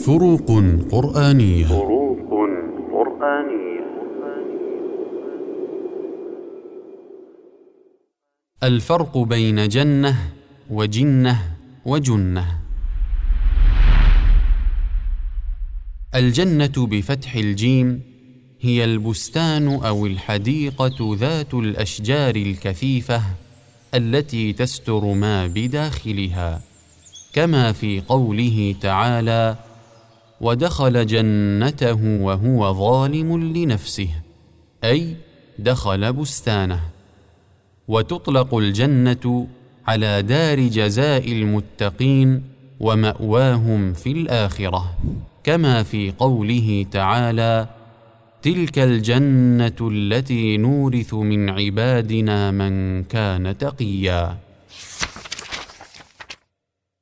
فروق قرآنية. فروق قرآنية. الفرق بين جنة وجنة وجنة. الجنة بفتح الجيم هي البستان أو الحديقة ذات الأشجار الكثيفة التي تستر ما بداخلها، كما في قوله تعالى: ودخل جنته وهو ظالم لنفسه، أي دخل بستانه. وتطلق الجنة على دار جزاء المتقين ومأواهم في الآخرة، كما في قوله تعالى: تلك الجنة التي نورث من عبادنا من كان تقيا.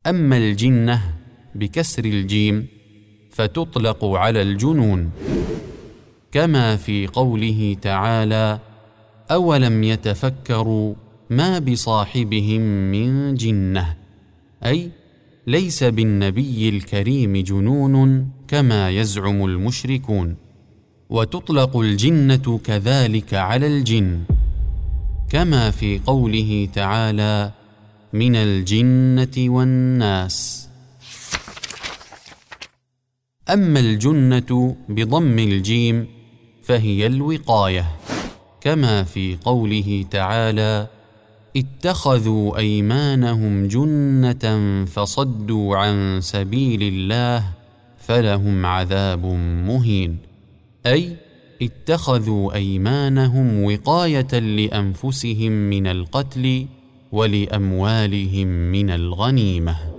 أما الجنة بكسر الجيم فتطلق على الجنون، كما في قوله تعالى: أولم يتفكروا ما بصاحبهم من جنة، أي ليس بالنبي الكريم جنون كما يزعم المشركون. وتطلق الجنة كذلك على الجن، كما في قوله تعالى: من الجنة والناس. أما الجنة بضم الجيم فهي الوقاية، كما في قوله تعالى: اتخذوا أيمانهم جنة فصدوا عن سبيل الله فلهم عذاب مهين، أي اتخذوا أيمانهم وقاية لأنفسهم من القتل ولأموالهم من الغنيمة.